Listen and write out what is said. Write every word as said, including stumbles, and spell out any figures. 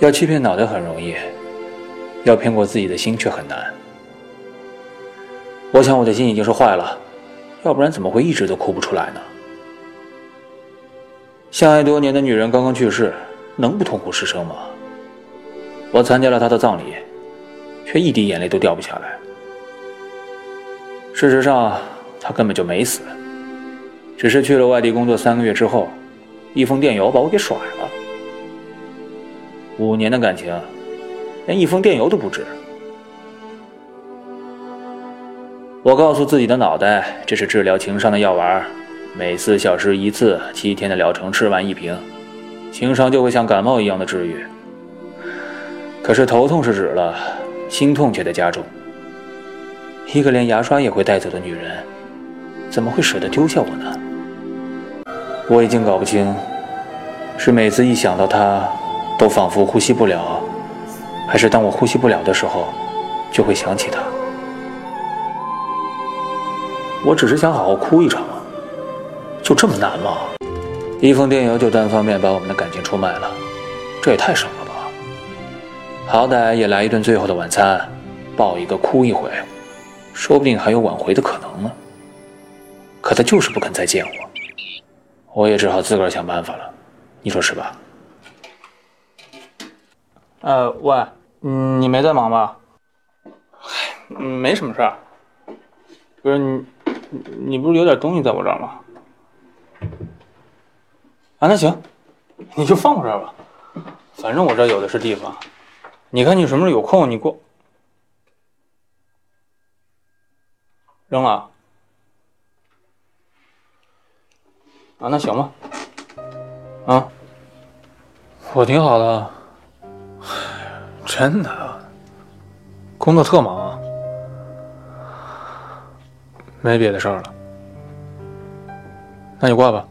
要欺骗脑袋很容易，要骗过自己的心却很难。我想我的心已经是坏了，要不然怎么会一直都哭不出来呢？相爱多年的女人刚刚去世，能不痛苦失声吗？我参加了她的葬礼，却一滴眼泪都掉不下来。事实上，她根本就没死，只是去了外地工作三个月之后，一封电邮把我给甩了。五年的感情，连一封电邮都不值。我告诉自己的脑袋，这是治疗情商的药丸，每四小时一次，七天的疗程吃完一瓶，情商就会像感冒一样的治愈。可是头痛是止了，心痛却在加重。一个连牙刷也会带走的女人，怎么会舍得丢下我呢？我已经搞不清，是每次一想到她都仿佛呼吸不了，还是当我呼吸不了的时候就会想起他。我只是想好好哭一场，就这么难吗？一封电邮就单方面把我们的感情出卖了，这也太少了吧。好歹也来一顿最后的晚餐，抱一个哭一回，说不定还有挽回的可能呢。可他就是不肯再见我，我也只好自个儿想办法了，你说是吧？呃，喂，你没在忙吧？没什么事儿。不是你，你不是有点东西在我这儿吗？啊，那行，你就放我这儿吧，反正我这儿有的是地方。你看你什么时候有空，你过。扔了。啊，那行吧。啊，我挺好的。真的啊，工作特忙啊，没别的事儿了，那你挂吧。